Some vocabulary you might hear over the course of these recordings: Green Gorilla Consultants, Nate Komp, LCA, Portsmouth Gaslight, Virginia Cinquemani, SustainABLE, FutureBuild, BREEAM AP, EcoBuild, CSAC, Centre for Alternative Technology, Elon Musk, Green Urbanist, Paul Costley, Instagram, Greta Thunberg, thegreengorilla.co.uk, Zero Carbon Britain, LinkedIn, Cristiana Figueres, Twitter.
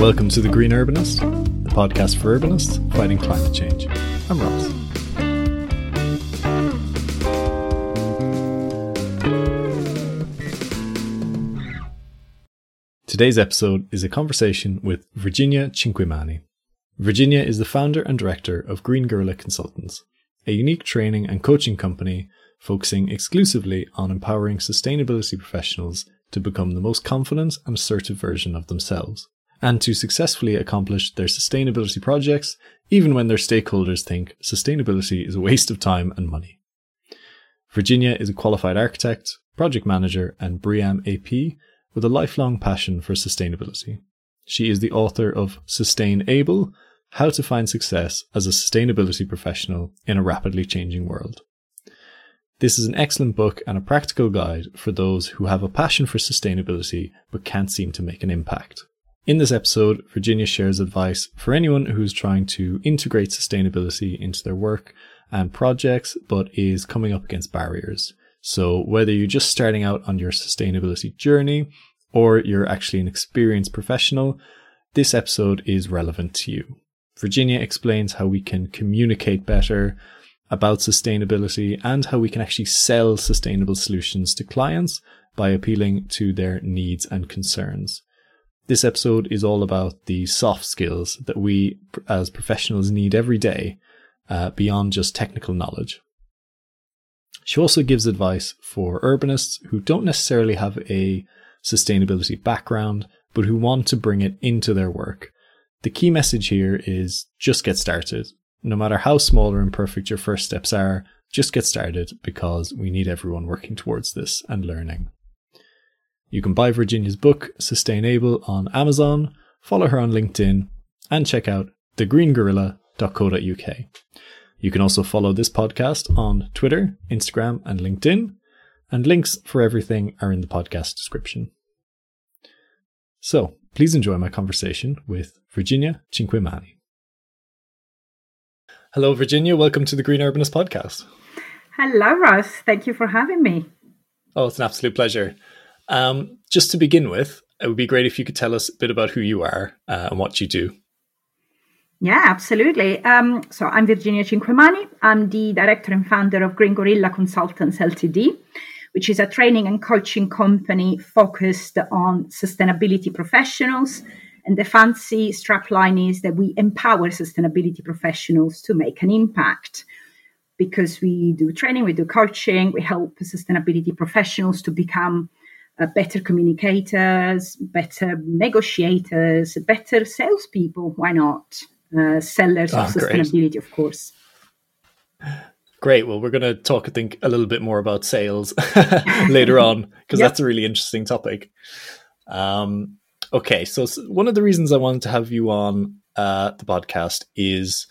Welcome to The Green Urbanist, the podcast for urbanists fighting climate change. I'm Ross. Today's episode is a conversation with Virginia Cinquemani. Virginia is the founder and director of Green Gorilla Consultants, a unique training and coaching company focusing exclusively on empowering sustainability professionals to become the most confident and assertive version of themselves, and to successfully accomplish their sustainability projects, even when their stakeholders think sustainability is a waste of time and money. Virginia is a qualified architect, project manager, and BREEAM AP, with a lifelong passion for sustainability. She is the author of Sustainable: How to Find Success as a Sustainability Professional in a Rapidly Changing World. This is an excellent book and a practical guide for those who have a passion for sustainability but can't seem to make an impact. In this episode, Virginia shares advice for anyone who's trying to integrate sustainability into their work and projects but is coming up against barriers. So whether you're just starting out on your sustainability journey or you're actually an experienced professional, this episode is relevant to you. Virginia explains how we can communicate better about sustainability and how we can actually sell sustainable solutions to clients by appealing to their needs and concerns. This episode is all about the soft skills that we as professionals need every day, beyond just technical knowledge. She also gives advice for urbanists who don't necessarily have a sustainability background, but who want to bring it into their work. The key message here is just get started. No matter how small or imperfect your first steps are, just get started, because we need everyone working towards this and learning. You can buy Virginia's book, Sustainable, on Amazon, follow her on LinkedIn, and check out thegreengorilla.co.uk. You can also follow this podcast on Twitter, Instagram, and LinkedIn, and links for everything are in the podcast description. So please enjoy my conversation with Virginia Cinquemani. Hello, Virginia. Welcome to the Green Urbanist podcast. Hello, Ross. Thank you for having me. Oh, it's an absolute pleasure. Just to begin with, it would be great if you could tell us a bit about who you are and what you do. Yeah, absolutely. So I'm Virginia Cinquemani. I'm the director and founder of Green Gorilla Consultants Ltd, which is a training and coaching company focused on sustainability professionals. And the fancy strapline is that we empower sustainability professionals to make an impact, because we do training, we do coaching, we help sustainability professionals to become better communicators, better negotiators, better salespeople. Why not? Sellers of sustainability, of course. Great. Well, we're going to talk, I think, a little bit more about sales later on, because that's a really interesting topic. Okay. So one of the reasons I wanted to have you on the podcast is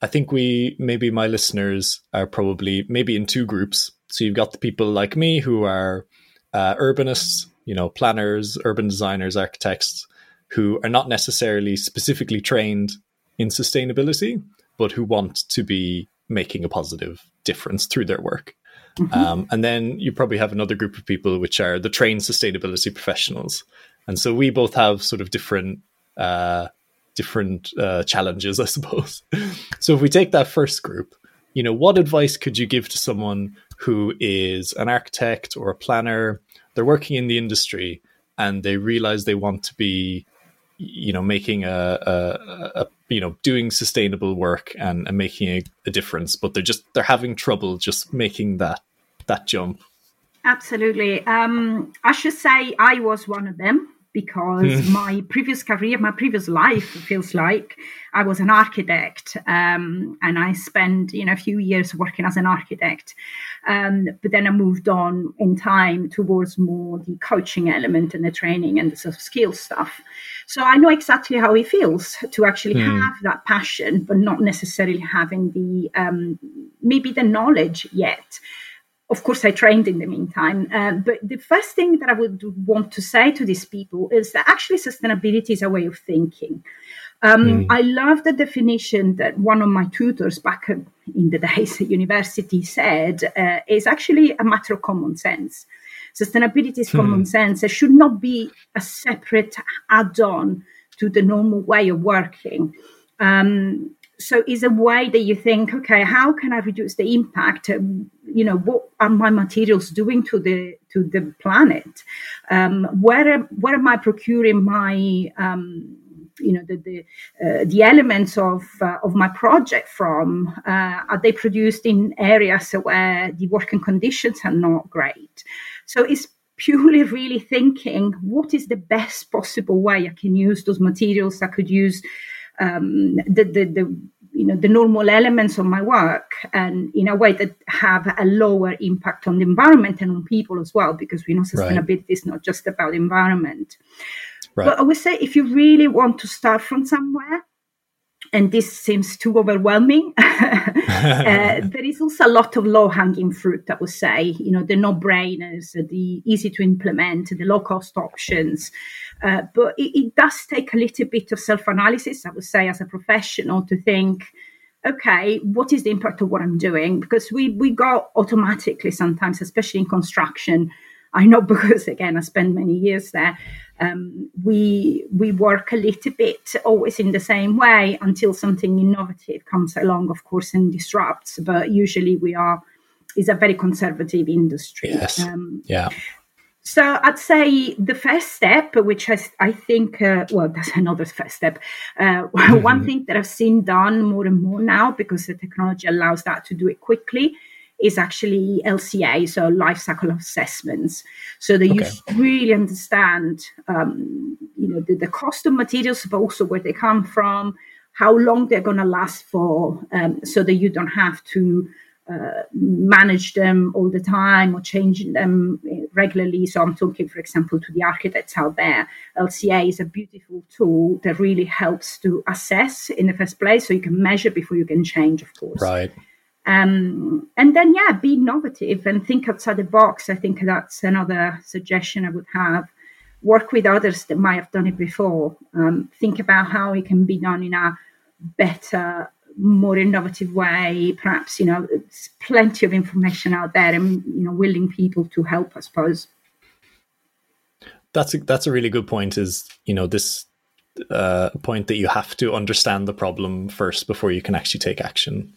I think maybe my listeners are probably maybe in two groups. So you've got the people like me who are urbanists, planners, urban designers, architects, who are not necessarily specifically trained in sustainability, but who want to be making a positive difference through their work. Mm-hmm. And then you probably have another group of people, which are the trained sustainability professionals. And so we both have sort of different challenges, I suppose. So if we take that first group, what advice could you give to someone who is an architect or a planner? They're working in the industry and they realize they want to be, making doing sustainable work and making a difference, but they're having trouble just making that jump. Absolutely. I should say I was one of them, because my previous career, my previous life feels like I was an architect, and I spent a few years working as an architect, but then I moved on in time towards more the coaching element and the training and the soft skill stuff. So I know exactly how it feels to actually have that passion, but not necessarily having the knowledge yet. Of course, I trained in the meantime. But the first thing that I would want to say to these people is that actually sustainability is a way of thinking. I love the definition that one of my tutors back in the days at university said is actually a matter of common sense. Sustainability is common sense. It should not be a separate add-on to the normal way of working. So it's a way that you think, okay, how can I reduce the impact? You know, what are my materials doing to the planet? Where am I procuring my the elements of my project from? Are they produced in areas where the working conditions are not great? So it's purely really thinking, what is the best possible way I can use those materials? I could use the normal elements of my work, and in a way that have a lower impact on the environment and on people as well, because we know sustainability is not just about environment. Right. But I would say if you really want to start from somewhere, and this seems too overwhelming, there is also a lot of low-hanging fruit, I would say. You know, the no-brainers, the easy-to-implement, the low-cost options. But it does take a little bit of self-analysis, I would say, as a professional, to think, okay, what is the impact of what I'm doing? Because we go automatically sometimes, especially in construction. I know because, again, I spent many years there. We work a little bit always in the same way until something innovative comes along, of course, and disrupts. But usually it's a very conservative industry. Yes. So I'd say the first step, which I think, that's another first step. One thing that I've seen done more and more now, because the technology allows that to do it quickly, is actually LCA, so life cycle assessments, so that you really understand, the cost of materials, but also where they come from, how long they're going to last for, so that you don't have to manage them all the time or change them regularly. So I'm talking, for example, to the architects out there. LCA is a beautiful tool that really helps to assess in the first place, so you can measure before you can change, of course. Right. And then, be innovative and think outside the box. I think that's another suggestion I would have. Work with others that might have done it before. Think about how it can be done in a better, more innovative way. Perhaps, there's plenty of information out there and, willing people to help, I suppose. That's a really good point, is, this point that you have to understand the problem first before you can actually take action.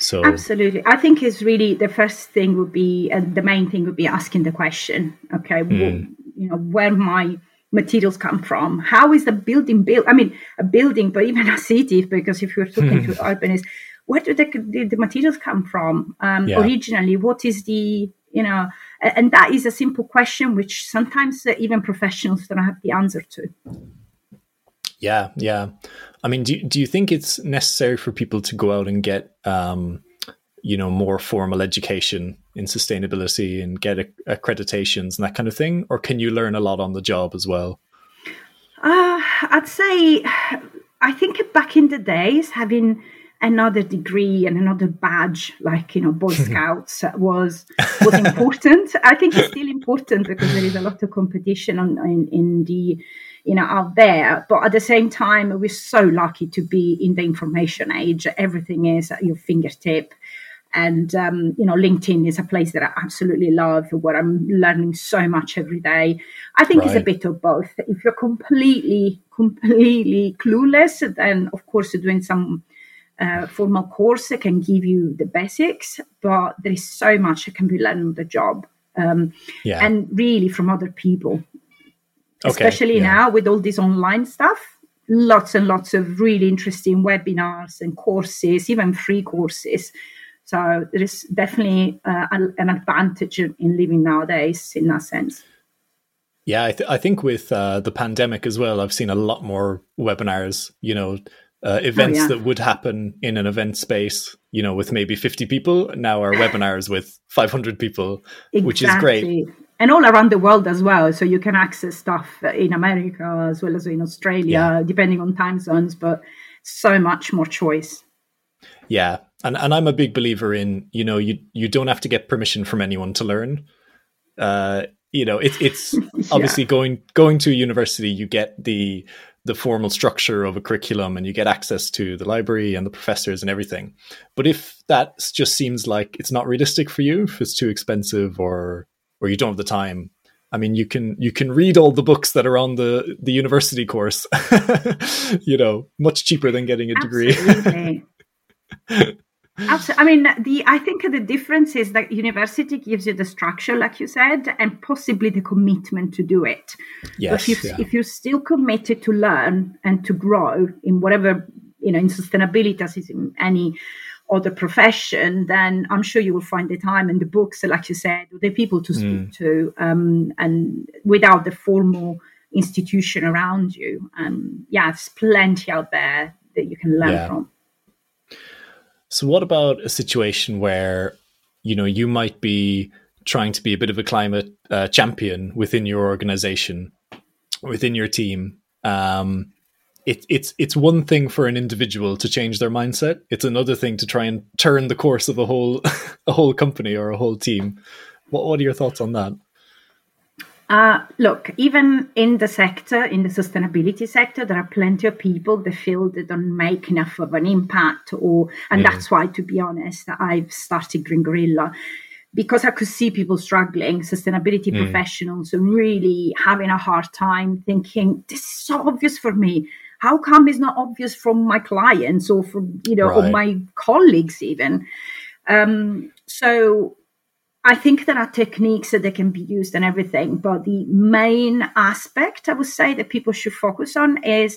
So absolutely, I think it's really the first thing would be, the main thing would be asking the question. Okay, where my materials come from? How is the building built? I mean, a building, but even a city, because if you're talking to urbanists, where do the materials come from originally? What is the and that is a simple question which sometimes even professionals don't have the answer to. Yeah. I mean, do you think it's necessary for people to go out and get, more formal education in sustainability and get accreditations and that kind of thing? Or can you learn a lot on the job as well? I'd say, I think back in the days, having another degree and another badge, like, Boy Scouts was important. I think it's still important because there is a lot of competition in the... out there. But at the same time, we're so lucky to be in the information age. Everything is at your fingertip. And, LinkedIn is a place that I absolutely love, where I'm learning so much every day. I think it's a bit of both. If you're completely clueless, then, of course, doing some formal course can give you the basics. But there is so much that can be learned on the job. And really from other people. Especially now with all this online stuff, lots and lots of really interesting webinars and courses, even free courses. So there is definitely an advantage in living nowadays in that sense. Yeah, I think with the pandemic as well, I've seen a lot more webinars, events that would happen in an event space, with maybe 50 people, now are webinars with 500 people, which is great. And all around the world as well. So you can access stuff in America as well as in Australia, depending on time zones, but so much more choice. Yeah. And I'm a big believer in, you don't have to get permission from anyone to learn. It's obviously going to a university, you get the formal structure of a curriculum and you get access to the library and the professors and everything. But if that just seems like it's not realistic for you, if it's too expensive or you don't have the time, I mean, you can read all the books that are on the university course, much cheaper than getting a degree. Absolutely. I mean, I think the difference is that university gives you the structure, like you said, and possibly the commitment to do it. Yes. If you're still committed to learn and to grow in whatever, in sustainability, as is in any other profession, then I'm sure you will find the time and the books, like you said, the people to speak to, and without the formal institution around you. There's plenty out there that you can learn from. So what about a situation where, you might be trying to be a bit of a climate champion within your organization, within your team? It's one thing for an individual to change their mindset. It's another thing to try and turn the course of a whole company or a whole team. What are your thoughts on that? Look, even in the sector, in the sustainability sector, there are plenty of people that feel they don't make enough of an impact, and that's why, to be honest, I've started Green Gorilla, because I could see people struggling, sustainability professionals really having a hard time, thinking, this is so obvious for me. How come it's not obvious from my clients or from or my colleagues even? So I think there are techniques that they can be used and everything, but the main aspect I would say that people should focus on is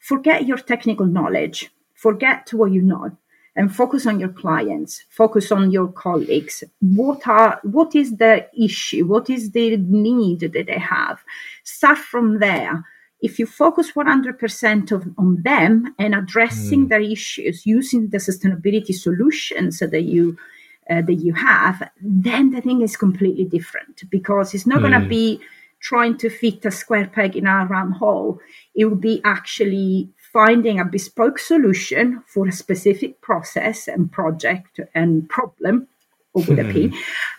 forget your technical knowledge, forget what you know, and focus on your clients, focus on your colleagues. What is the issue? What is the need that they have? Start from there. If you focus 100% on them and addressing their issues using the sustainability solutions that you have, then the thing is completely different, because it's not going to be trying to fit a square peg in a round hole. It will be actually finding a bespoke solution for a specific process and project and problem, or with a P,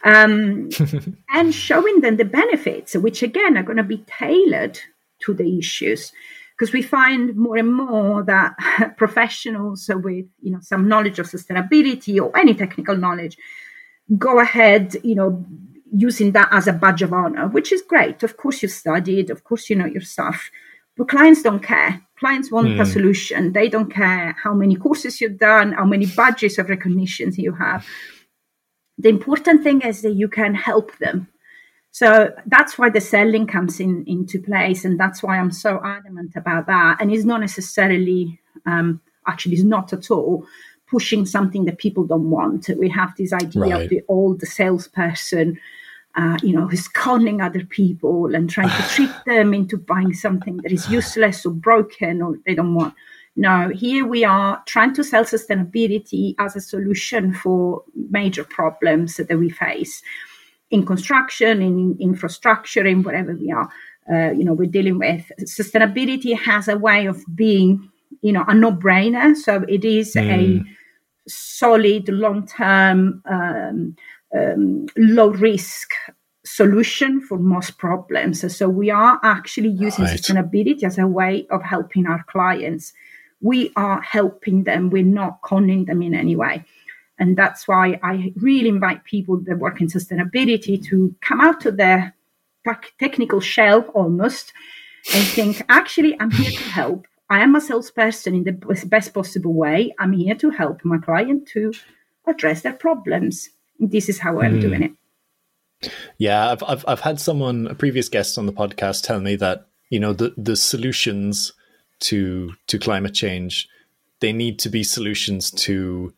and showing them the benefits, which again are going to be tailored to the issues. Because we find more and more that professionals with some knowledge of sustainability or any technical knowledge go ahead using that as a badge of honor, which is great. Of course you studied, of course you know your stuff, but clients don't care. Clients want a solution. They don't care how many courses you've done, how many badges of recognitions you have. The important thing is that you can help them. So that's why the selling comes into place, and that's why I'm so adamant about that. And it's not necessarily, it's not at all pushing something that people don't want. We have this idea of the old salesperson, who's conning other people and trying to trick them into buying something that is useless or broken or they don't want. No, here we are trying to sell sustainability as a solution for major problems that we face. In construction, in infrastructure, in whatever we are, we're dealing with. Sustainability has a way of being, a no-brainer. So it is a solid, long-term, low-risk solution for most problems. So we are actually using sustainability as a way of helping our clients. We are helping them. We're not conning them in any way. And that's why I really invite people that work in sustainability to come out of their technical shell almost and think, actually, I'm here to help. I am a salesperson in the best possible way. I'm here to help my client to address their problems. This is how I'm doing it. Yeah, I've had someone, a previous guest on the podcast, tell me that, the solutions to climate change, they need to be solutions to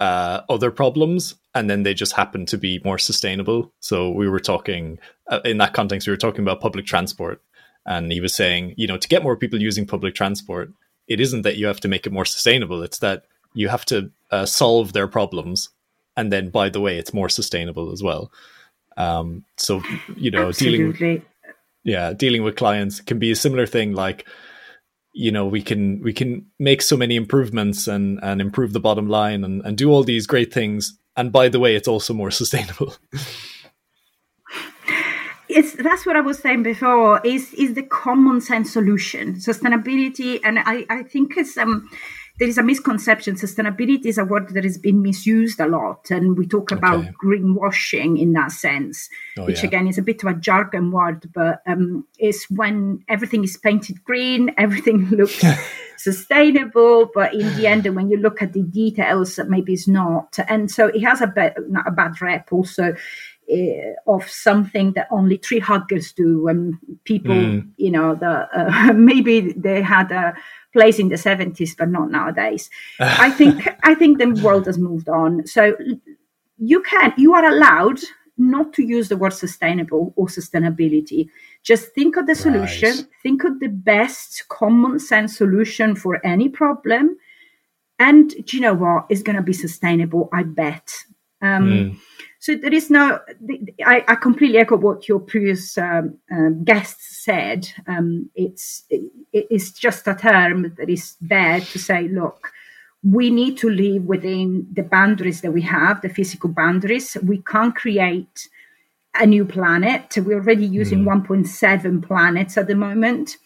other problems, and then they just happen to be more sustainable. So we were talking in that context, we were talking about public transport, and he was saying, to get more people using public transport, it isn't that you have to make it more sustainable. It's that you have to solve their problems. And then, by the way, it's more sustainable as well. Dealing with clients can be a similar thing. Like, we can make so many improvements and improve the bottom line and do all these great things. And by the way, it's also more sustainable. That's what I was saying before, is the common sense solution. Sustainability, and I think it's there is a misconception. Sustainability is a word that has been misused a lot, and we talk about greenwashing in that sense, which again is a bit of a jargon word, but it's when everything is painted green, everything looks sustainable, but in the end, when you look at the details, maybe it's not. And so it has a bad rep also, of something that only tree huggers do. And people, you know, maybe they had a place in the 70s, but not nowadays. I think the world has moved on. So you are allowed not to use the word sustainable or sustainability. Just think of the solution. Right. Think of the best common sense solution for any problem. And do you know what? It's going to be sustainable, I bet. So there is no, I completely echo what your previous guests said. It's just a term that is there to say, look, we need to live within the boundaries that we have, the physical boundaries. We can't create a new planet. We're already using 1.7 planets at the moment.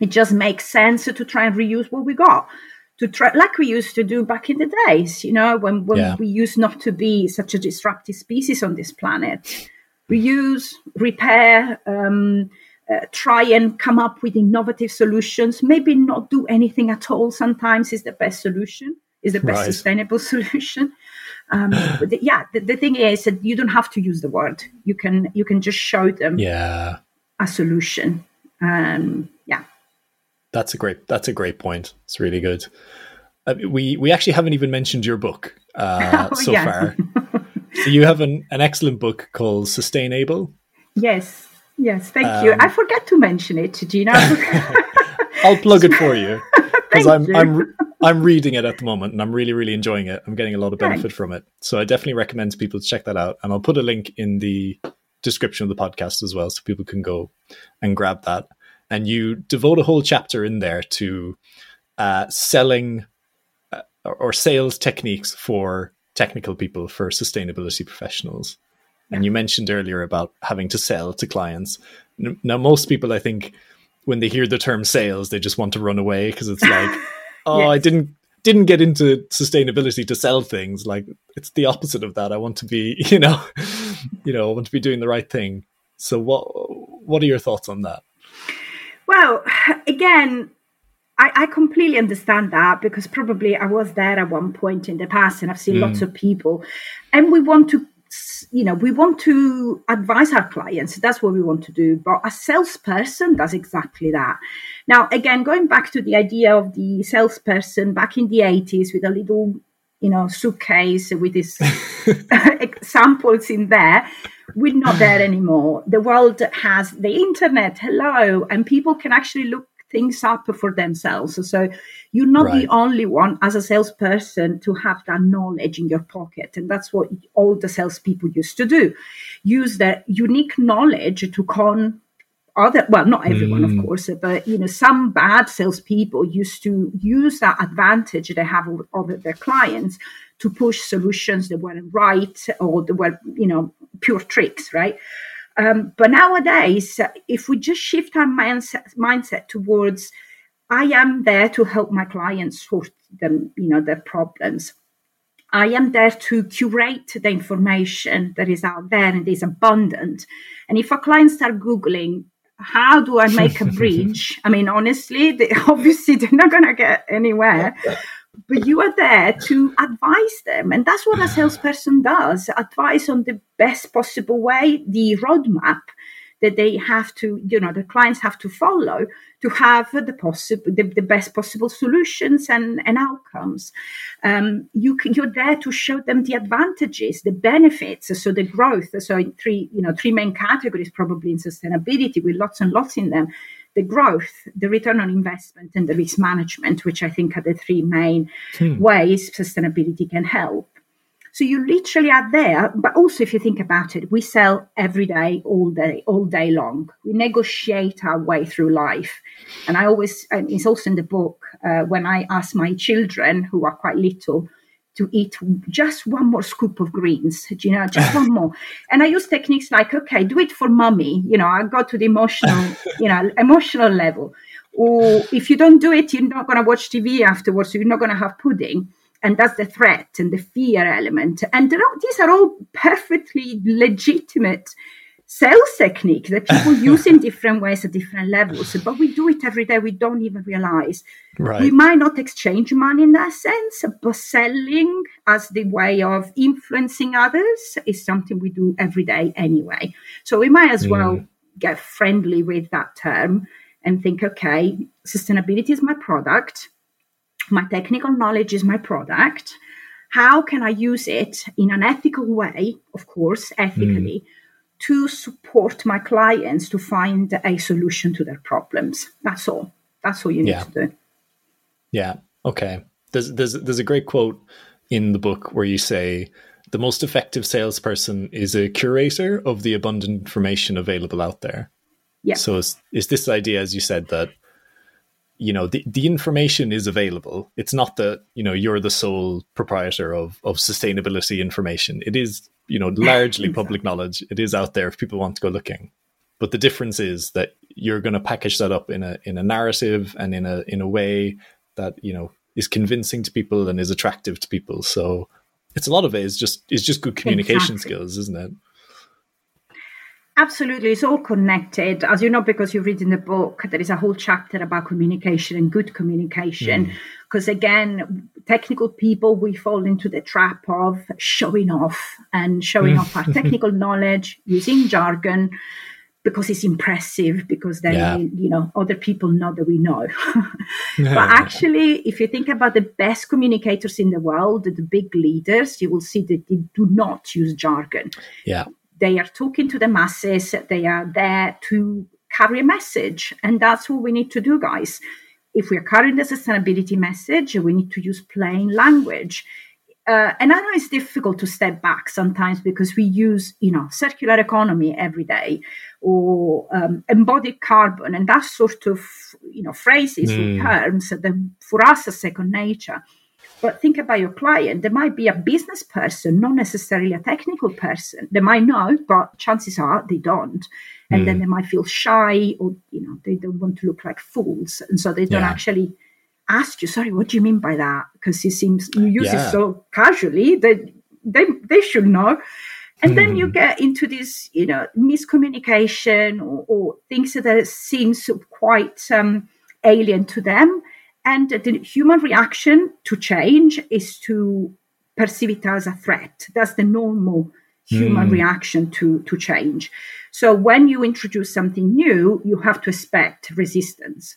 It just makes sense to try and reuse what we got. To try, like we used to do back in the days, you know, when we used not to be such a disruptive species on this planet. Reuse, repair, try and come up with innovative solutions. Maybe not do anything at all sometimes is the best solution, is the best sustainable solution. But the thing is that you don't have to use the word. You can just show them a solution. That's a great point. It's really good. We actually haven't even mentioned your book far. So you have an excellent book called Sustainable. Yes, thank you. I forgot to mention it, Gina. I'll plug it for you because I'm reading it at the moment and I'm really, really enjoying it. I'm getting a lot of benefit from it. So I definitely recommend people to check that out. And I'll put a link in the description of the podcast as well so people can go and grab that. And you devote a whole chapter in there to selling or sales techniques for technical people, for sustainability professionals. Yeah. And you mentioned earlier about having to sell to clients. Now, most people, I think, when they hear the term sales, they just want to run away because it's like, I didn't get into sustainability to sell things. Like, it's the opposite of that. I want to be, I want to be doing the right thing. So what are your thoughts on that? Well, again, I completely understand that because probably I was there at one point in the past and I've seen lots of people. And we want to advise our clients. That's what we want to do. But a salesperson does exactly that. Now, again, going back to the idea of the salesperson back in the 80s with a little, suitcase with his samples in there. We're not there anymore. The world has the internet, and people can actually look things up for themselves. So you're not the only one as a salesperson to have that knowledge in your pocket. And that's what all the salespeople used to do. Use their unique knowledge to con other, well, not everyone, of course, but, some bad salespeople used to use that advantage they have over their clients to push solutions that weren't right or that were, pure tricks, right? But nowadays, if we just shift our mindset towards, I am there to help my clients sort them, their problems. I am there to curate the information that is out there and is abundant. And if our clients start Googling, how do I make a bridge? I mean, honestly, they're not going to get anywhere. But you are there to advise them. And that's what a salesperson does, advise on the best possible way, the roadmap that they have to, the clients have to follow to have the best possible solutions and outcomes. You're there to show them the advantages, the benefits, so the growth. So in three main categories probably in sustainability with lots and lots in them. The growth, the return on investment, and the risk management, which I think are the three main ways sustainability can help. So you literally are there, but also if you think about it, we sell every day, all day long. We negotiate our way through life. And I always, and it's also in the book, when I ask my children, who are quite little, to eat just one more scoop of greens, just one more. And I use techniques like, okay, do it for mommy. I go to the emotional level. Or if you don't do it, you're not going to watch TV afterwards. So you're not going to have pudding. And that's the threat and the fear element. And these are all perfectly legitimate sales technique that people use in different ways at different levels. But we do it every day. We don't even realize. Right. We might not exchange money in that sense, but selling as the way of influencing others is something we do every day anyway. So we might as well get friendly with that term and think, okay, sustainability is my product. My technical knowledge is my product. How can I use it in an ethical way, of course, ethically, to support my clients to find a solution to their problems? That's all. That's all you need to do. Yeah. Okay. There's a great quote in the book where you say, the most effective salesperson is a curator of the abundant information available out there. Yeah. So it's this idea, as you said, that you know, the information is available. It's not that, you know, you're the sole proprietor of sustainability information. It is, you know, largely public knowledge. It is out there if people want to go looking. But the difference is that you're going to package that up in a narrative and in a way that, you know, is convincing to people and is attractive to people. So it's a lot of it is just good communication skills, isn't it? Absolutely. It's all connected. As you know, because you read in the book, there is a whole chapter about communication and good communication. Because again, technical people, we fall into the trap of showing off our technical knowledge, using jargon, because it's impressive, because then, you know, other people know that we know. But actually, if you think about the best communicators in the world, the big leaders, you will see that they do not use jargon. Yeah. They are talking to the masses. They are there to carry a message. And that's what we need to do, guys. If we are carrying the sustainability message, we need to use plain language. And I know it's difficult to step back sometimes because we use, you know, circular economy every day or embodied carbon and that sort of, you know, phrases or terms that for us are second nature. But think about your client. There might be a business person, not necessarily a technical person. They might know, but chances are they don't. And then they might feel shy or, you know, they don't want to look like fools. And so they don't actually ask you, sorry, what do you mean by that? Because it seems you use it so casually that they should know. And then you get into this, you know, miscommunication or things that seems quite alien to them. And the human reaction to change is to perceive it as a threat. That's the normal human reaction to change. So when you introduce something new, you have to expect resistance.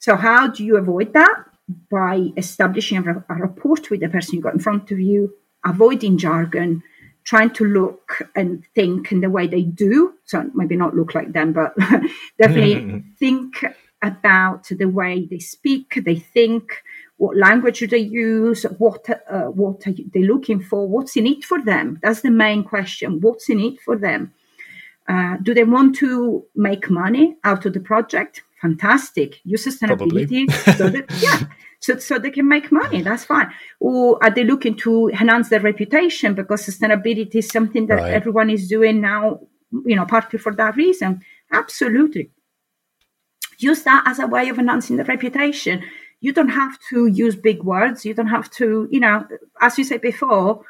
So how do you avoid that? By establishing a rapport with the person you got in front of you, avoiding jargon, trying to look and think in the way they do. So maybe not look like them, but definitely think about the way they speak, they think, what language do they use, what are they looking for, what's in it for them? That's the main question. What's in it for them? Do they want to make money out of the project? Fantastic. Use sustainability. So they can make money. That's fine. Or are they looking to enhance their reputation because sustainability is something that everyone is doing now, you know, partly for that reason? Absolutely. Use that as a way of enhancing the reputation. You don't have to use big words. You don't have to, you know, as you said before,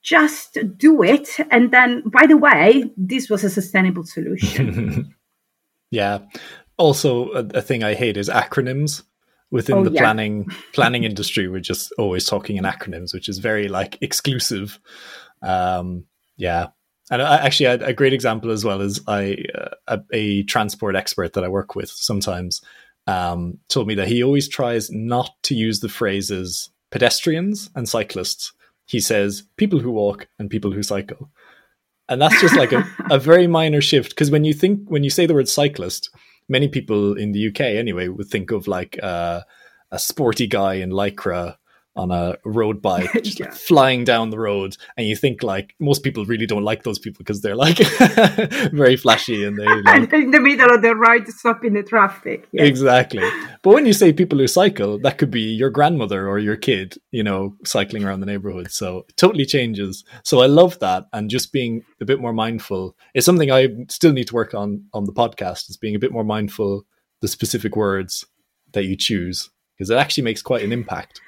just do it. And then, by the way, this was a sustainable solution. Also, a thing I hate is acronyms. Within the planning industry, we're just always talking in acronyms, which is very, like, exclusive. And actually, a great example as well is a transport expert that I work with sometimes told me that he always tries not to use the phrases pedestrians and cyclists. He says people who walk and people who cycle. And that's just like a very minor shift, because when you say the word cyclist, many people in the UK anyway would think of like a sporty guy in Lycra on a road bike, just like flying down the road, and you think like most people really don't like those people because they're like very flashy and they like in the middle of the road stopping the traffic. Yeah. Exactly. But when you say people who cycle, that could be your grandmother or your kid, you know, cycling around the neighborhood. So it totally changes. So I love that, and just being a bit more mindful is something I still need to work on the podcast, is being a bit more mindful the specific words that you choose, because it actually makes quite an impact.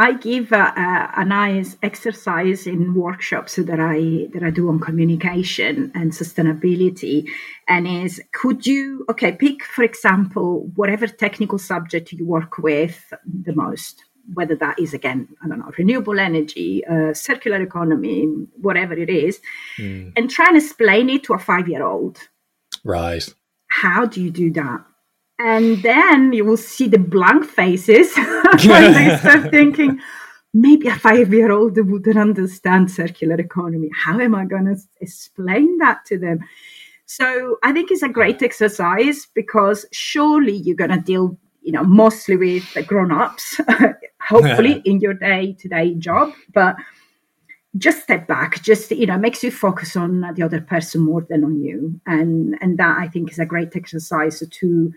I give a nice exercise in workshops that I do on communication and sustainability, and is, could you, okay, pick, for example, whatever technical subject you work with the most, whether that is, again, I don't know, renewable energy, circular economy, whatever it is, and try and explain it to a 5-year-old. Right. How do you do that? And then you will see the blank faces when they start thinking, maybe a 5-year-old wouldn't understand circular economy. How am I going to explain that to them? So I think it's a great exercise, because surely you're going to deal, mostly with the grown-ups, hopefully in your day-to-day job. But just step back, makes you focus on the other person more than on you. And that, I think, is a great exercise to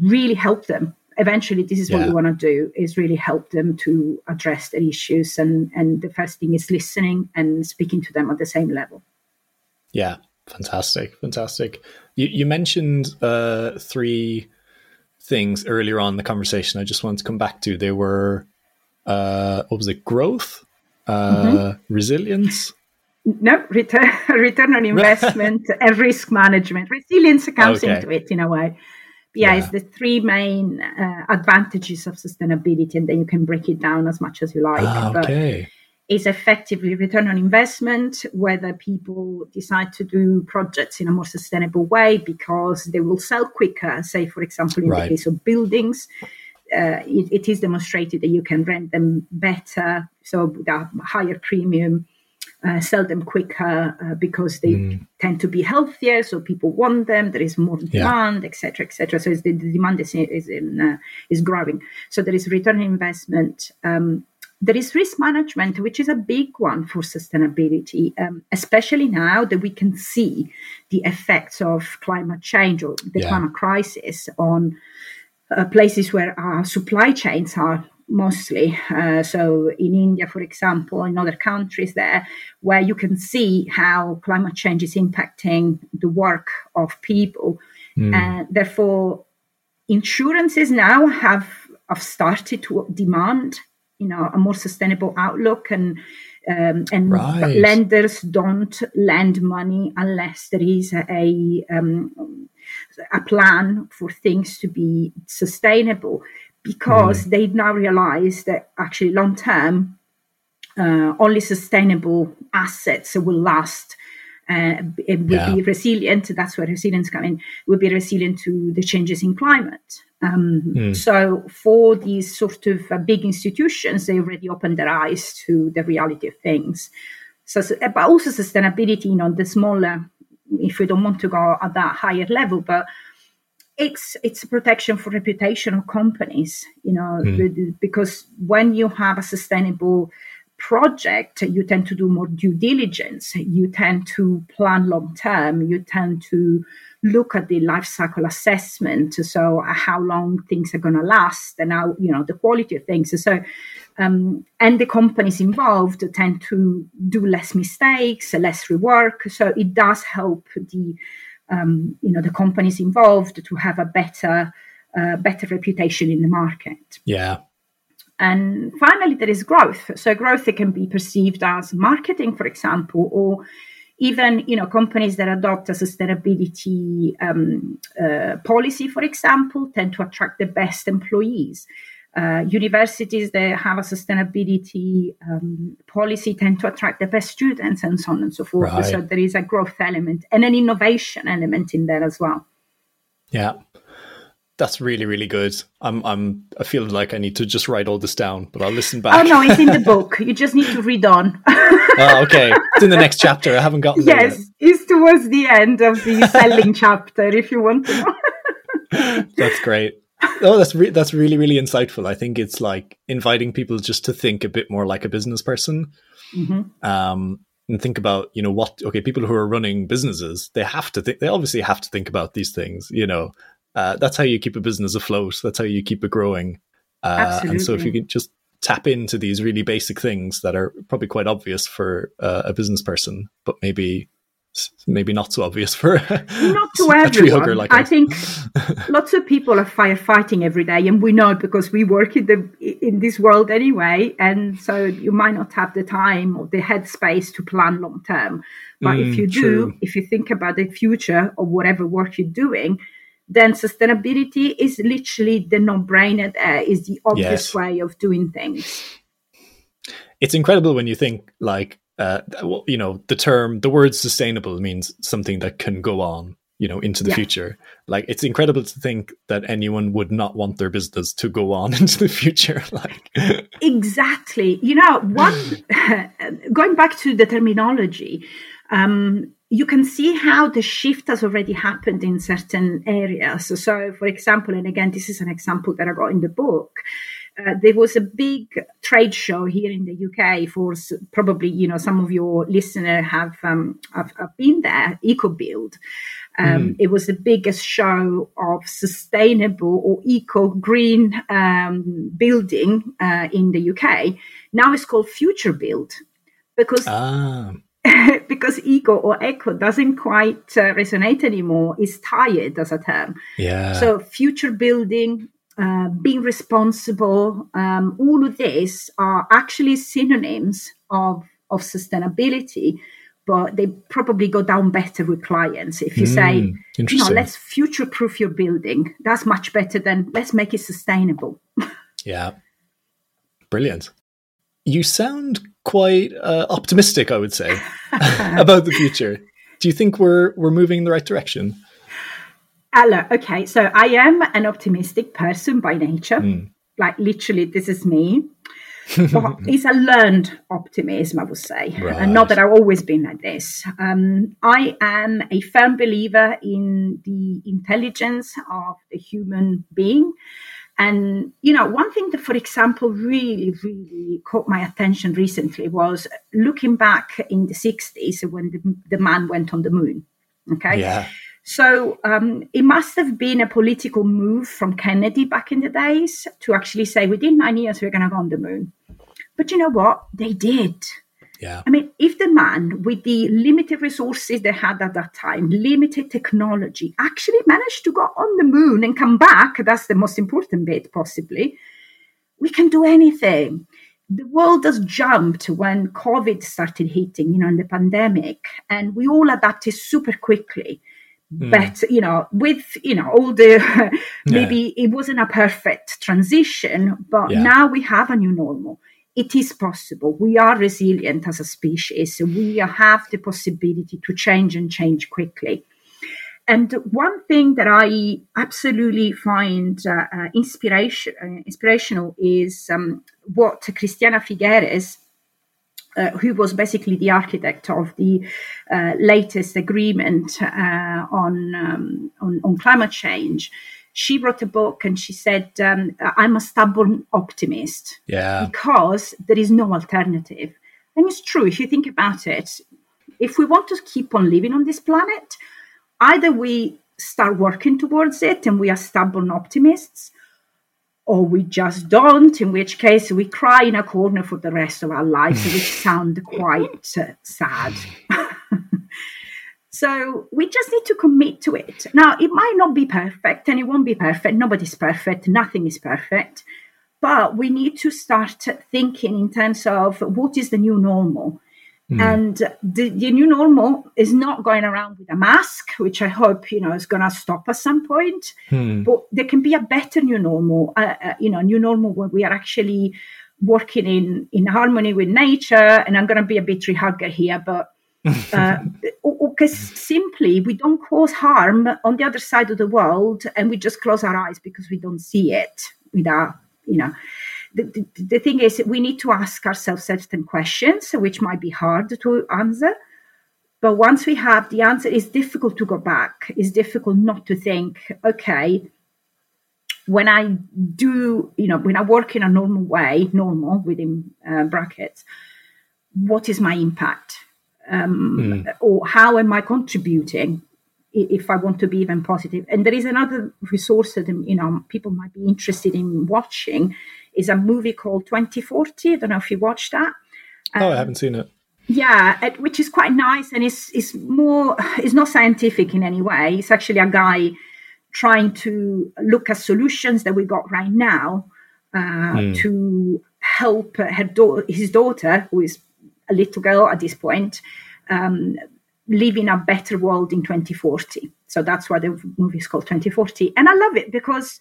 really help them. Eventually, this is what you want to do, is really help them to address their issues. And the first thing is listening and speaking to them at the same level. Yeah, fantastic. You mentioned three things earlier on in the conversation I just wanted to come back to. They were, growth, resilience? No, return on investment and risk management. Resilience comes into it in a way. Yeah, it's the three main advantages of sustainability, and then you can break it down as much as you like. Okay. But it's effectively return on investment, whether people decide to do projects in a more sustainable way because they will sell quicker, say, for example, in the case of buildings. It is demonstrated that you can rent them better, so with a higher premium, sell them quicker because they tend to be healthier, so people want them. There is more demand, etc. So the demand is growing. So there is return on investment. There is risk management, which is a big one for sustainability, especially now that we can see the effects of climate change or the climate crisis on places where our supply chains are mostly. So in India, for example, in other countries there, where you can see how climate change is impacting the work of people. Therefore, insurances now have started to demand, a more sustainable outlook, and lenders don't lend money unless there is a plan for things to be sustainable, because they've now realized that actually long term, only sustainable assets will last. It will be resilient. That's where resilience comes in. Will be resilient to the changes in climate. So for these sort of big institutions, they already opened their eyes to the reality of things. So but also sustainability, the smaller, if we don't want to go at that higher level, but it's a protection for reputation of companies, because when you have a sustainable project, you tend to do more due diligence, you tend to plan long term, you tend to look at the life cycle assessment, so how long things are going to last, and how the quality of things. So and the companies involved tend to do less mistakes, less rework, so it does help the companies involved to have a better reputation in the market. And finally, there is growth. So growth, it can be perceived as marketing, for example, or even, companies that adopt a sustainability policy, for example, tend to attract the best employees. Universities that have a sustainability policy tend to attract the best students, and so on and so forth. Right. So there is a growth element and an innovation element in there as well. Yeah. That's really, really good. I feel like I need to just write all this down, but I'll listen back. Oh no, it's in the book. You just need to read on. Oh, okay. It's in the next chapter. I haven't gotten there yet. Yes, it's towards the end of the selling chapter, if you want to know. That's great. Oh, that's really, really insightful. I think it's like inviting people just to think a bit more like a business person, and think about, people who are running businesses, they obviously have to think about these things, that's how you keep a business afloat. That's how you keep it growing. And so if you can just tap into these really basic things that are probably quite obvious for a business person, but maybe maybe not so obvious for not to a tree hugger like I think lots of people are firefighting every day, and we know it because we work in this world anyway, and so you might not have the time or the headspace to plan long term. But if you do, if you think about the future of whatever work you're doing, then sustainability is literally the no-brainer. Is the obvious way of doing things. It's incredible when you think like, you know, the word sustainable means something that can go on, you know, into the future. Like, it's incredible to think that anyone would not want their business to go on into the future. Like, exactly. You know, going back to the terminology, you can see how the shift has already happened in certain areas. So, for example, and again, this is an example that I got in the book. There was a big trade show here in the UK for probably, you know, some of your listeners have been there, EcoBuild. It was the biggest show of sustainable or eco-green building in the UK. Now it's called FutureBuild because eco doesn't quite resonate anymore. It's tired as a term. Yeah. So future building, being responsible, all of these are actually synonyms of sustainability, but they probably go down better with clients. If you say, you know, let's future-proof your building, that's much better than let's make it sustainable. Yeah. Brilliant. You sound quite optimistic, I would say, about the future. Do you think we're moving in the right direction? Okay, so I am an optimistic person by nature. Like, literally, this is me. But it's a learned optimism, I would say. Right. And not that I've always been like this. I am a firm believer in the intelligence of the human being. And, you know, one thing that, for example, really, really caught my attention recently was looking back in the 60s when the man went on the moon. Okay. Yeah. So it must have been a political move from Kennedy back in the days to actually say within 9 years we're going to go on the moon. But you know what? They did. Yeah. I mean, if the man, with the limited resources they had at that time, limited technology, actually managed to go on the moon and come back, that's the most important bit possibly, we can do anything. The world has jumped when COVID started hitting, you know, in the pandemic, and we all adapted super quickly. But, you know, with, you know, all the, maybe it wasn't a perfect transition, but now we have a new normal. It is possible. We are resilient as a species. We have the possibility to change quickly. And one thing that I absolutely find inspirational is what Cristiana Figueres, who was basically the architect of the latest agreement on climate change. She wrote a book and she said, I'm a stubborn optimist because there is no alternative. And it's true, if you think about it, if we want to keep on living on this planet, either we start working towards it and we are stubborn optimists, or we just don't, in which case we cry in a corner for the rest of our lives, which sound quite sad. So we just need to commit to it. Now, it might not be perfect, and it won't be perfect. Nobody's perfect. Nothing is perfect. But we need to start thinking in terms of what is the new normal. And the new normal is not going around with a mask, which I hope, you know, is going to stop at some point. But there can be a better new normal, you know, new normal where we are actually working in harmony with nature. And I'm going to be a bit tree hugger here, but because simply we don't cause harm on the other side of the world, and we just close our eyes because we don't see it with our, you know. The thing is, we need to ask ourselves certain questions, which might be hard to answer. But once we have the answer, it's difficult to go back. It's difficult not to think, okay, when I do, you know, when I work in a normal way, normal within brackets, what is my impact? Or how am I contributing if I want to be even positive? And there is another resource that, you know, people might be interested in watching. Is a movie called 2040. I don't know if you watched that. I haven't seen it. Yeah, which is quite nice, and it's not scientific in any way. It's actually a guy trying to look at solutions that we got right now to help his daughter, who is a little girl at this point, live in a better world in 2040. So that's why the movie is called 2040. And I love it because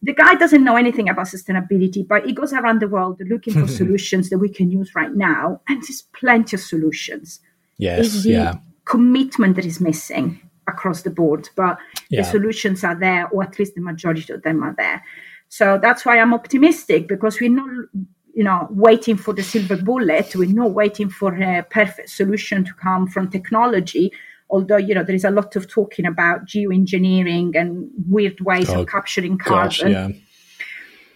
the guy doesn't know anything about sustainability, but he goes around the world looking for solutions that we can use right now. And there's plenty of solutions. Yes, it's the commitment that is missing across the board, but the solutions are there, or at least the majority of them are there. So that's why I'm optimistic, because we're not, waiting for the silver bullet. We're not waiting for a perfect solution to come from technology. Although, there is a lot of talking about geoengineering and weird ways of capturing carbon. Gosh, yeah.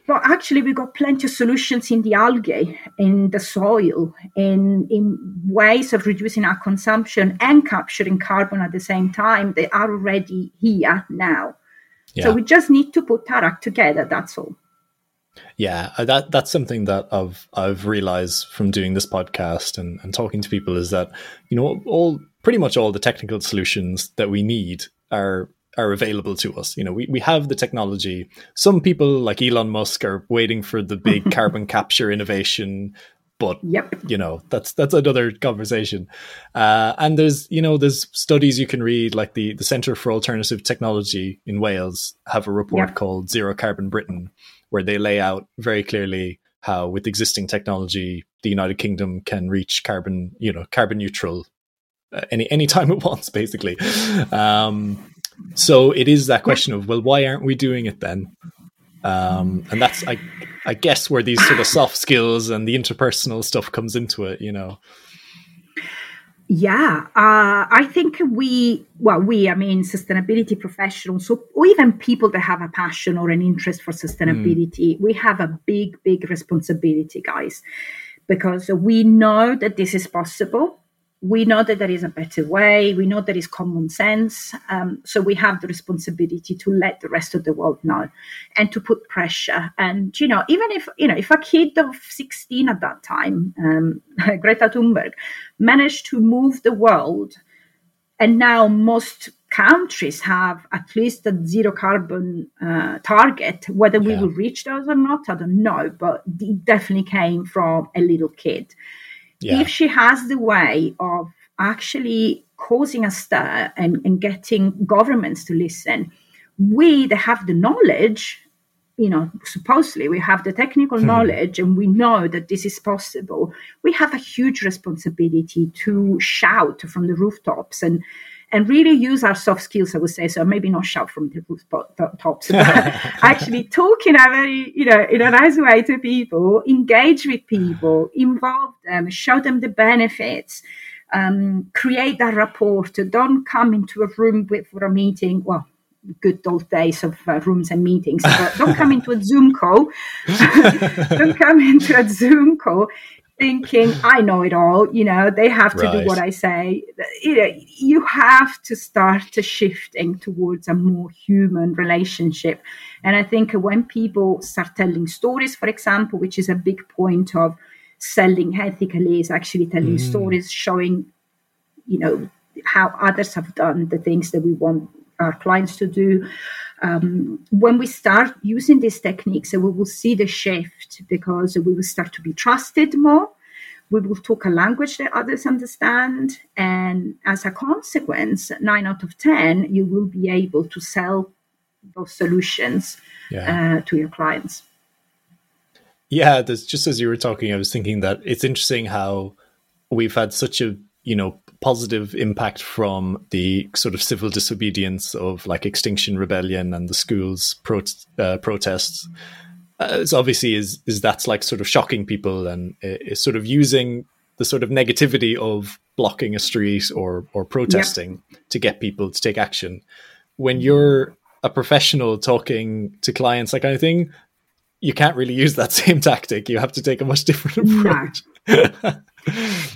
But actually, we've got plenty of solutions in the algae, in the soil, in ways of reducing our consumption and capturing carbon at the same time. They are already here now. Yeah. So we just need to put our act together, that's all. Yeah, that's something that I've realized from doing this podcast and talking to people, is that, pretty much all the technical solutions that we need are available to us. We have the technology. Some people like Elon Musk are waiting for the big carbon capture innovation, but that's another conversation. And there's studies you can read, like the Centre for Alternative Technology in Wales have a report called Zero Carbon Britain, where they lay out very clearly how with existing technology the United Kingdom can reach carbon neutral any time it wants, basically. So it is that question of, well, why aren't we doing it then? And that's, I guess, where these sort of soft skills and the interpersonal stuff comes into it, Yeah, I think sustainability professionals, or even people that have a passion or an interest for sustainability, we have a big, big responsibility, guys, because we know that this is possible. We know that there is a better way. We know there is common sense. So we have the responsibility to let the rest of the world know and to put pressure. And, even if a kid of 16 at that time, Greta Thunberg, managed to move the world, and now most countries have at least a zero carbon target, whether we will reach those or not, I don't know, but it definitely came from a little kid. Yeah. If she has the way of actually causing a stir and getting governments to listen, we that have the knowledge, supposedly we have the technical knowledge and we know that this is possible, we have a huge responsibility to shout from the rooftops and really use our soft skills, I would say. So maybe not shout from the rooftops, but actually talk in a very, in a nice way to people, engage with people, involve them, show them the benefits, create that rapport. Don't come into a room for a meeting. Well, good old days of rooms and meetings. But don't come into a Zoom call. Don't come into a Zoom call thinking, I know it all, they have to do what I say. You have to start shifting towards a more human relationship. And I think when people start telling stories, for example, which is a big point of selling ethically, is actually telling stories, showing, how others have done the things that we want our clients to do. When we start using these techniques, we will see the shift, because we will start to be trusted more. We will talk a language that others understand. And as a consequence, 9 out of 10, you will be able to sell those solutions to your clients. Yeah, just as you were talking, I was thinking that it's interesting how we've had such a, positive impact from the sort of civil disobedience of like Extinction Rebellion and the schools protests. It's obviously is that's like sort of shocking people, and is sort of using the sort of negativity of blocking a street or protesting to get people to take action. When you're a professional talking to clients, that kind of thing, you can't really use that same tactic. You have to take a much different approach.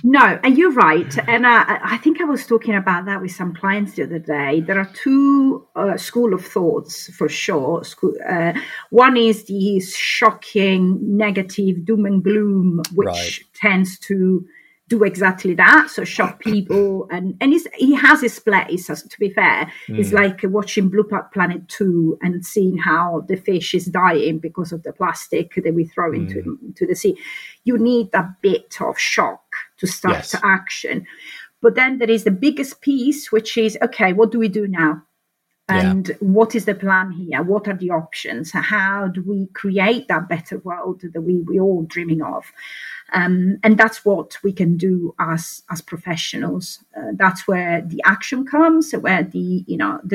No, and you're right. And I think I was talking about that with some clients the other day. There are two school of thoughts for sure. One is the shocking, negative doom and gloom, which tends to do exactly that, so shock people, and he has his place, to be fair. It's like watching Blue Planet 2 and seeing how the fish is dying because of the plastic that we throw into the sea. You need a bit of shock to start to action. But then there is the biggest piece, which is, okay, what do we do now? And what is the plan here? What are the options? How do we create that better world that we're all dreaming of? And that's what we can do as professionals. That's where the action comes, where the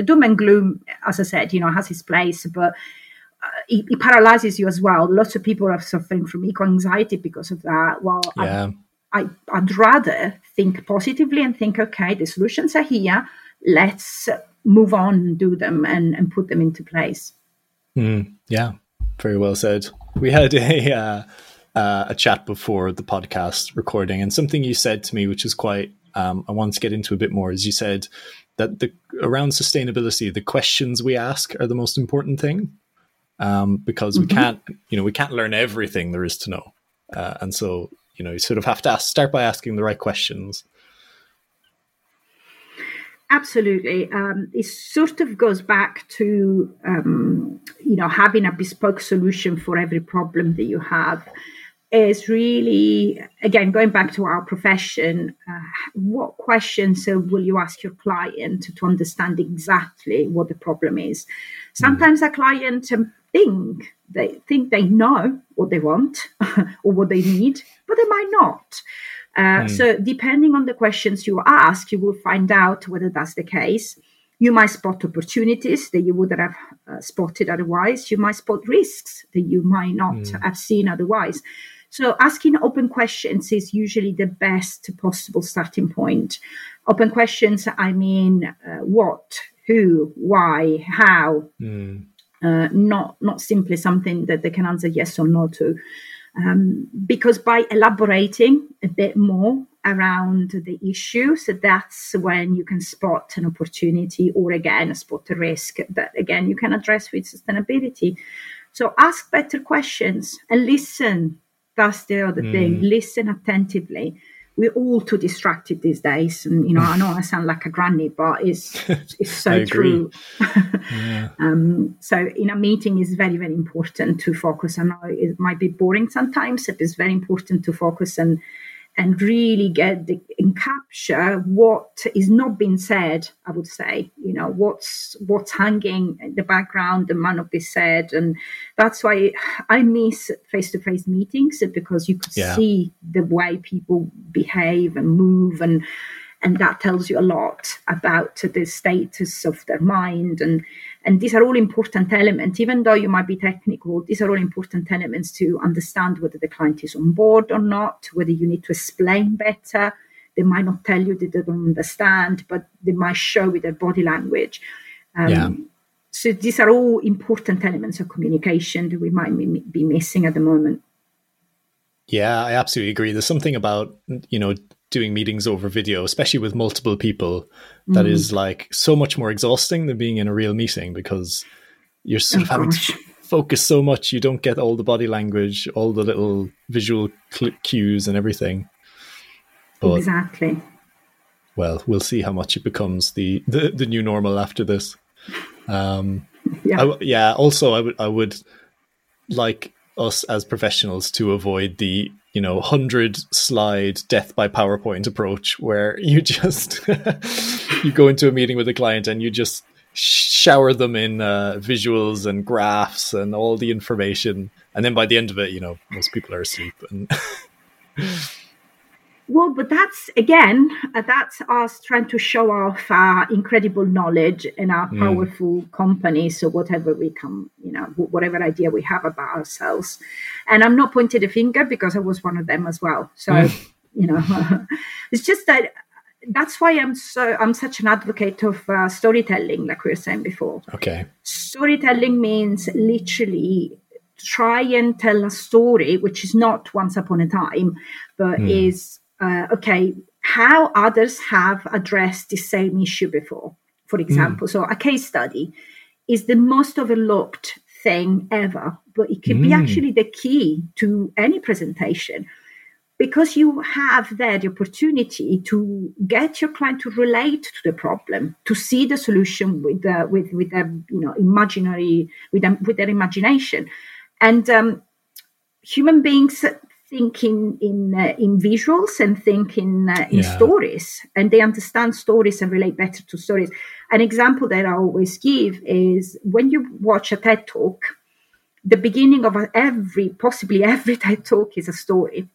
doom and gloom, as I said, has its place, but it paralyzes you as well. Lots of people are suffering from eco-anxiety because of that. Well, yeah. I'd rather think positively and think, okay, the solutions are here. Let's move on and do them and put them into place. Yeah, very well said. We had a chat before the podcast recording, and something you said to me, which is quite, I want to get into a bit more, is you said that around sustainability, the questions we ask are the most important thing, because we can't learn everything there is to know. And so, you sort of have to start by asking the right questions. Absolutely. It sort of goes back to, having a bespoke solution for every problem that you have. Is really, again, going back to our profession, what questions will you ask your client to understand exactly what the problem is? Sometimes a client think they know what they want or what they need, but they might not. So depending on the questions you ask, you will find out whether that's the case. You might spot opportunities that you wouldn't have spotted otherwise. You might spot risks that you might not have seen otherwise. So asking open questions is usually the best possible starting point. Open questions, I mean, what, who, why, how, not simply something that they can answer yes or no to. Because by elaborating a bit more around the issue, so that's when you can spot an opportunity or, again, spot a risk that, again, you can address with sustainability. So ask better questions and listen. That's the other thing. Listen attentively. We're all too distracted these days. And, I know I sound like a granny, but it's so true. Yeah. So in a meeting, it's very, very important to focus. I know it might be boring sometimes, but it's very important to focus and really get and capture what is not being said, I would say, what's hanging in the background that might not be said. And that's why I miss face-to-face meetings, because you could see the way people behave and move, and that tells you a lot about the status of their mind. And these are all important elements, even though you might be technical, these are all important elements to understand whether the client is on board or not, whether you need to explain better. They might not tell you that they don't understand, but they might show with their body language. So these are all important elements of communication that we might be missing at the moment. Yeah, I absolutely agree. There's something about, doing meetings over video, especially with multiple people, that is like so much more exhausting than being in a real meeting, because you're sort of having to focus so much. You don't get all the body language, all the little visual cues and everything. But, exactly. Well, we'll see how much it becomes the new normal after this. Also, I would like us as professionals to avoid the 100-slide death by PowerPoint approach, where you just you go into a meeting with a client and you just shower them in visuals and graphs and all the information, and then by the end of it, most people are asleep. And well, but that's us trying to show off our incredible knowledge and our powerful companies, or whatever we come, whatever idea we have about ourselves. And I'm not pointing a finger, because I was one of them as well. So, it's just that that's why I'm such an advocate of storytelling, like we were saying before. Okay. Storytelling means literally try and tell a story, which is not once upon a time, but is how others have addressed the same issue before, for example. So a case study is the most overlooked thing ever, but it can be actually the key to any presentation, because you have there the opportunity to get your client to relate to the problem, to see the solution with their imagination, and human beings think in visuals and think in stories, and they understand stories and relate better to stories. An example that I always give is when you watch a TED Talk, the beginning of every TED Talk is a story.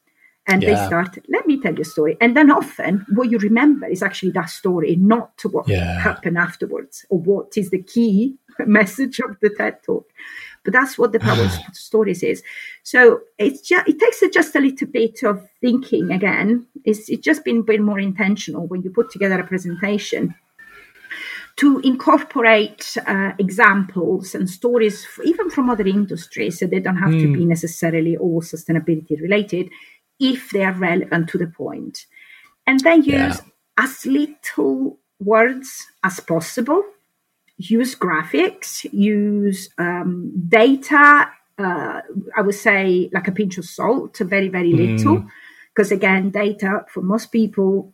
And they start, let me tell you a story. And then often what you remember is actually that story, not what happened afterwards or what is the key message of the TED Talk. But that's what the power of stories is. So it takes just a little bit of thinking again. It's just been a bit more intentional when you put together a presentation to incorporate examples and stories, even from other industries, so they don't have to be necessarily all sustainability related, if they are relevant to the point. And then use as little words as possible. Use graphics, use data, I would say like a pinch of salt, very, very little. Because again, data for most people,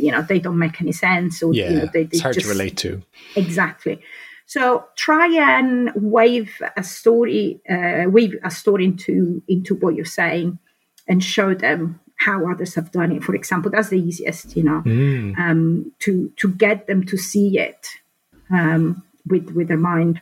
they don't make any sense. Or, it's hard to relate to. Exactly. So try and weave a story into what you're saying, and show them how others have done it. For example, that's the easiest, to get them to see it with their mind.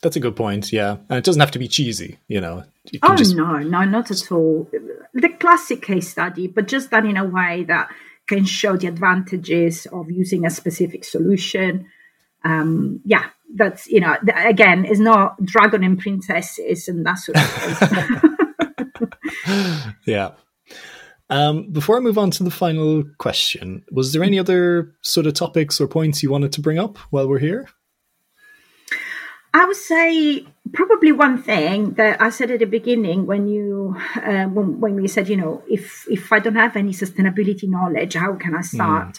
That's a good point, yeah. And it doesn't have to be cheesy, You can No, not at all. The classic case study, but just done in a way that can show the advantages of using a specific solution. That's, again, it's not dragon and princesses and that sort of thing. Yeah. Before I move on to the final question, was there any other sort of topics or points you wanted to bring up while we're here? I would say probably one thing that I said at the beginning when we said, if I don't have any sustainability knowledge, how can I start?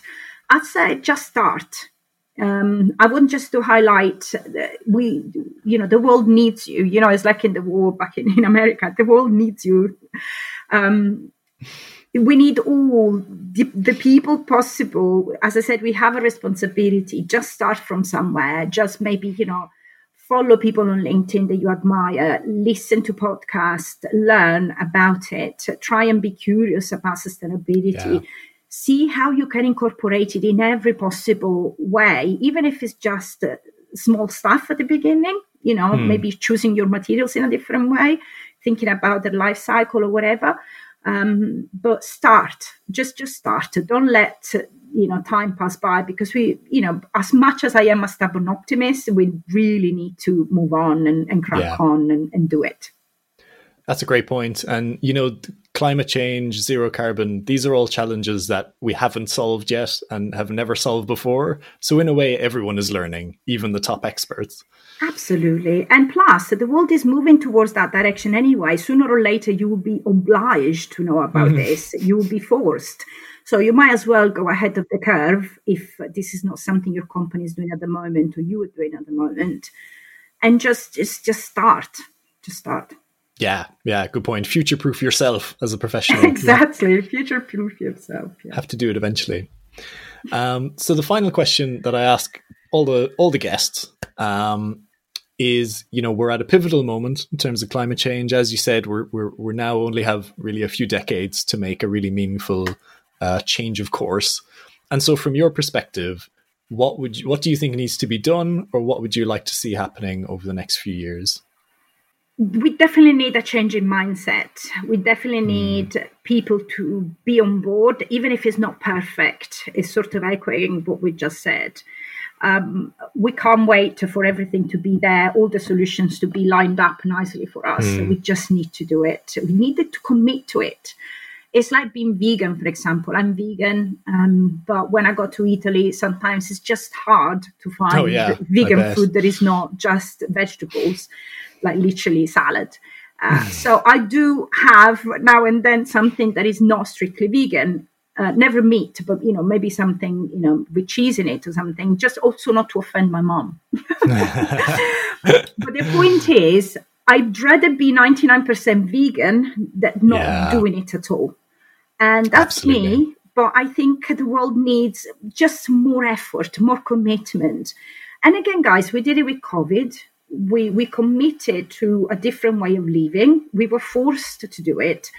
I'd say just start. I wouldn't just to highlight that the world needs you. It's like in the war back in America, the world needs you. We need all the people possible. As I said, we have a responsibility. Just start from somewhere. Just maybe, follow people on LinkedIn that you admire, listen to podcasts, learn about it, try and be curious about sustainability. Yeah. See how you can incorporate it in every possible way, even if it's just small stuff at the beginning, maybe choosing your materials in a different way, thinking about the life cycle or whatever. But start, just start. Don't let, time pass by, because we, as much as I am a stubborn optimist, we really need to move on and crack on and do it. That's a great point. And, climate change, zero carbon, these are all challenges that we haven't solved yet and have never solved before. So in a way, everyone is learning, even the top experts. Absolutely. And plus, the world is moving towards that direction anyway. Sooner or later, you will be obliged to know about this. You will be forced. So you might as well go ahead of the curve if this is not something your company is doing at the moment or you are doing at the moment. And just start. Just start. Yeah, good point. Future-proof yourself as a professional. Exactly, yeah. Future-proof yourself. Yeah. Have to do it eventually. So the final question that I ask all the guests is, we're at a pivotal moment in terms of climate change. As you said, we're now only have really a few decades to make a really meaningful change of course. And so, from your perspective, what do you think needs to be done, or what would you like to see happening over the next few years? We definitely need a change in mindset. We definitely need people to be on board, even if it's not perfect. It's sort of echoing what we just said. We can't wait for everything to be there, all the solutions to be lined up nicely for us. So we just need to do it. We needed to commit to it. It's like being vegan, for example. I'm vegan, but when I go to Italy, sometimes it's just hard to find vegan food that is not just vegetables, like literally salad. So I do have now and then something that is not strictly vegan, never meat, but, maybe something, with cheese in it or something, just also not to offend my mom. But the point is, I'd rather be 99% vegan than not doing it at all. And that's Absolutely. Me. But I think the world needs just more effort, more commitment. And again, guys, we did it with COVID. We committed to a different way of living. We were forced to do it.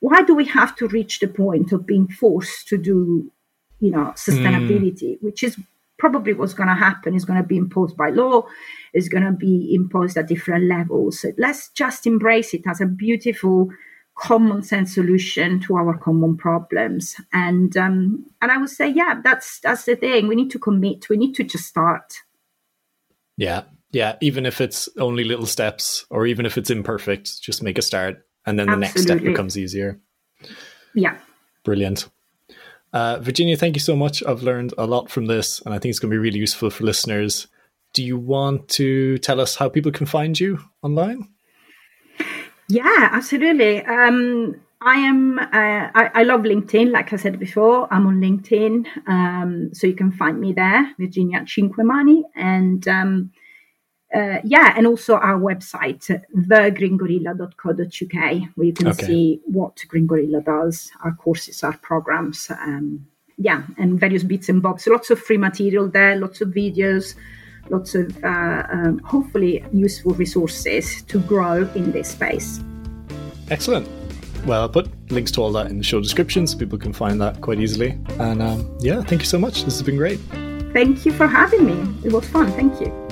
Why do we have to reach the point of being forced to do, you know, sustainability, which is probably what's going to happen? It's going to be imposed by law. It's going to be imposed at different levels. So let's just embrace it as a beautiful common sense solution to our common problems. And I would say, yeah, that's the thing. We need to commit. We need to just start. Yeah. Yeah. Even if it's only little steps, or even if it's imperfect, just make a start. And then Absolutely. The next step becomes easier. Yeah. Brilliant. Virginia, thank you so much. I've learned a lot from this, and I think it's going to be really useful for listeners. Do you want to tell us how people can find you online? Yeah, absolutely. I love LinkedIn. Like I said before, I'm on LinkedIn. So you can find me there, Virginia Cinquemani. And and also our website, thegreengorilla.co.uk, where you can see what Green Gorilla does, our courses, our programs, and various bits and bobs. So lots of free material there, lots of videos, lots of hopefully useful resources to grow in this space. Excellent. Well, I'll put links to all that in the show description so people can find that quite easily. And thank you so much. This has been great. Thank you for having me. It was fun. Thank you.